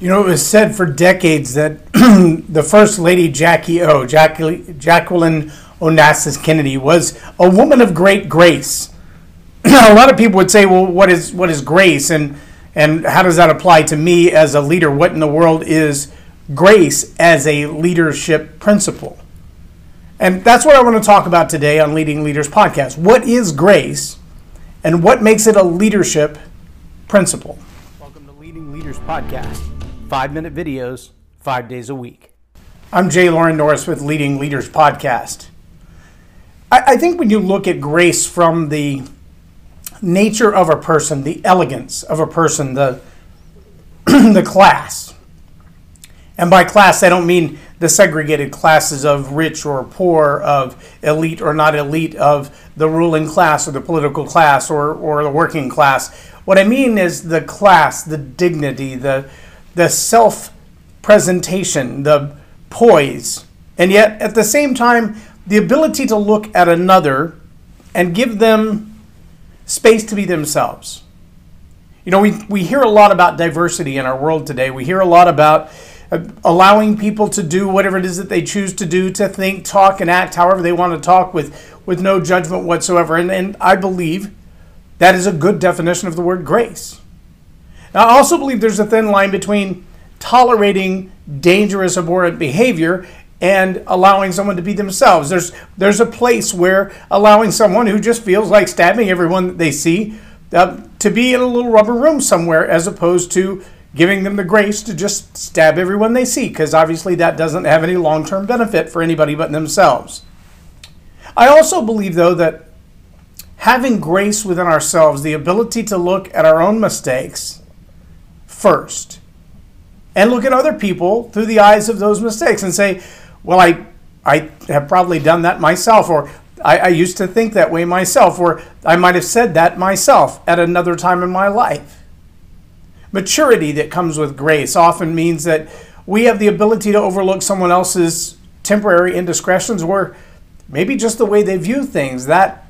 You know, it was said for decades that the first lady, Jackie O, Jacqueline Onassis Kennedy, was a woman of great grace. A lot of people would say, well, what is grace, and how does that apply to me as a leader? What in the world is grace as a leadership principle? And that's what I want to talk about today on Leading Leaders Podcast. What is grace, and what makes it a leadership principle? Welcome to Leading Leaders Podcast, 5-minute videos, 5 days a week. I'm J Loren Norris with Leading Leaders Podcast. I think when you look at grace from the nature of a person, the elegance of a person, the class. And by class, I don't mean the segregated classes of rich or poor, of elite or not elite, of the ruling class or the political class or the working class. What I mean is the class, the dignity, the self-presentation, the poise, and yet at the same time, the ability to look at another and give them space to be themselves. You know, we hear a lot about diversity in our world today. We hear a lot about allowing people to do whatever it is that they choose to do, to think, talk, and act however they want to talk with no judgment whatsoever. And I believe that is a good definition of the word grace. Now, I also believe there's a thin line between tolerating dangerous, abhorrent behavior and allowing someone to be themselves. There's a place where allowing someone who just feels like stabbing everyone that they see to be in a little rubber room somewhere, as opposed to giving them the grace to just stab everyone they see, because obviously that doesn't have any long-term benefit for anybody but themselves. I also believe, though, that having grace within ourselves, the ability to look at our own mistakes first and look at other people through the eyes of those mistakes and say, well, I have probably done that myself, or I used to think that way myself, or I might have said that myself at another time in my life. Maturity that comes with grace often means that we have the ability to overlook someone else's temporary indiscretions, or maybe just the way they view things. That,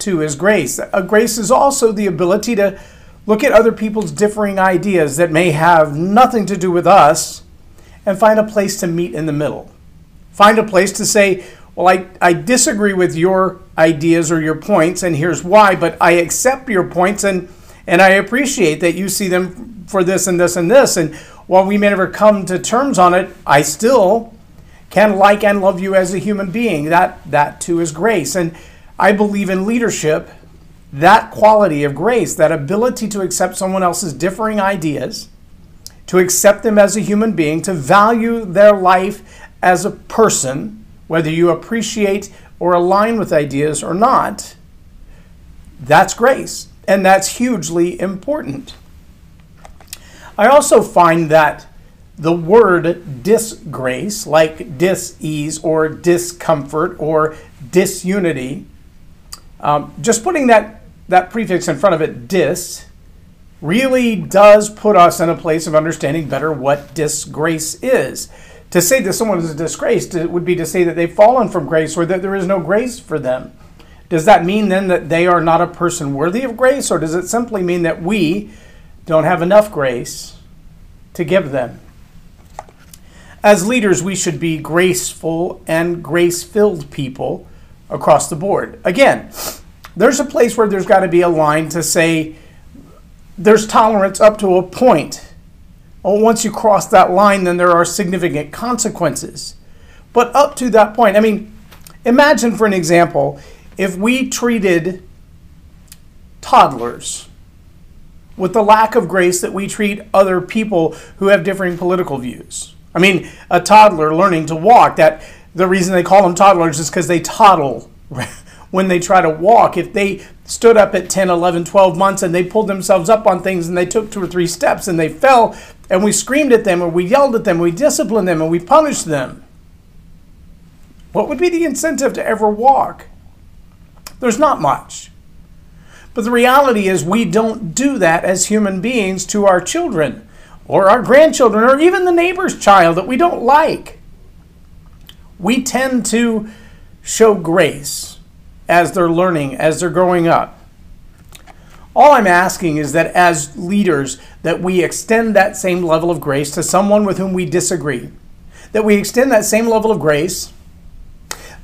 too, is grace. Grace is also the ability to look at other people's differing ideas that may have nothing to do with us and find a place to meet in the middle. Find a place to say, well, I disagree with your ideas or your points, and here's why, but I accept your points, and I appreciate that you see them for this and this and this. And while we may never come to terms on it, I still can like and love you as a human being. That too is grace. And I believe in leadership, that quality of grace, that ability to accept someone else's differing ideas, to accept them as a human being, to value their life as a person, whether you appreciate or align with ideas or not, that's grace. And that's hugely important. I also find that the word disgrace, like dis-ease or discomfort or disunity, just putting that prefix in front of it, dis, really does put us in a place of understanding better what disgrace is. To say that someone is disgraced would be to say that they've fallen from grace, or that there is no grace for them. Does that mean then that they are not a person worthy of grace, or does it simply mean that we don't have enough grace to give them? As leaders, we should be graceful and grace-filled people across the board. Again, there's a place where there's got to be a line to say there's tolerance up to a point. Well, once you cross that line, then there are significant consequences. But up to that point, I mean, imagine, for an example, if we treated toddlers with the lack of grace that we treat other people who have differing political views. I mean, a toddler learning to walk, that the reason they call them toddlers is because they toddle when they try to walk. If they stood up at 10, 11, 12 months and they pulled themselves up on things and they took 2 or 3 steps and they fell, and we screamed at them, or we yelled at them, we disciplined them, and we punished them, what would be the incentive to ever walk? There's not much. But the reality is we don't do that as human beings to our children or our grandchildren or even the neighbor's child that we don't like. We tend to show grace as they're learning, as they're growing up. All I'm asking is that as leaders, that we extend that same level of grace to someone with whom we disagree, that we extend that same level of grace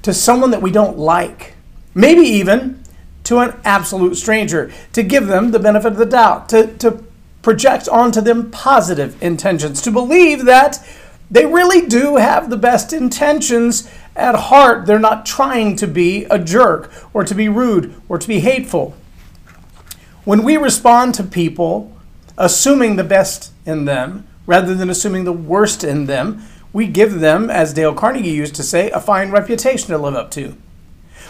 to someone that we don't like, maybe even to an absolute stranger, to give them the benefit of the doubt, to project onto them positive intentions, to believe that they really do have the best intentions at heart. They're not trying to be a jerk or to be rude or to be hateful. When we respond to people assuming the best in them rather than assuming the worst in them, we give them, as Dale Carnegie used to say, a fine reputation to live up to.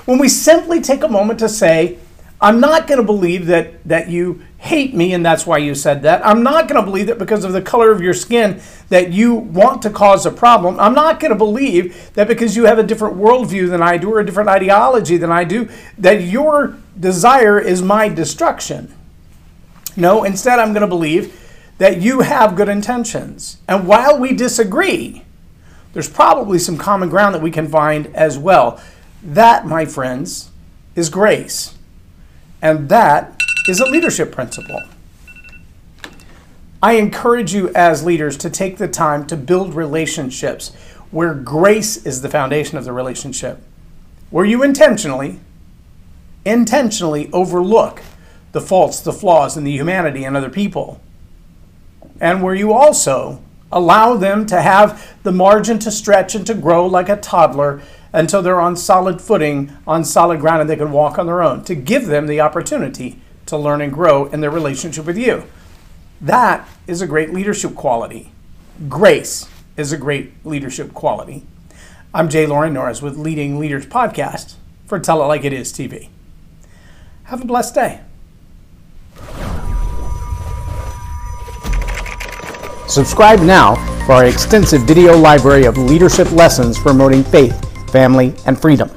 When we simply take a moment to say, I'm not going to believe that you hate me and that's why you said that. I'm not going to believe that because of the color of your skin that you want to cause a problem. I'm not going to believe that because you have a different worldview than I do or a different ideology than I do that your desire is my destruction. No, instead I'm going to believe that you have good intentions. And while we disagree, there's probably some common ground that we can find as well. That, my friends, is grace. And that is a leadership principle. I encourage you as leaders to take the time to build relationships where grace is the foundation of the relationship, where you intentionally overlook the faults, the flaws, and the humanity in other people, and where you also allow them to have the margin to stretch and to grow like a toddler until they're on solid footing, on solid ground, and they can walk on their own, to give them the opportunity to learn and grow in their relationship with you. That is a great leadership quality. Grace is a great leadership quality. I'm J Loren Norris with Leading Leaders Podcast for Tell It Like It Is TV. Have a blessed day. Subscribe now for our extensive video library of leadership lessons promoting faith, family, and freedom.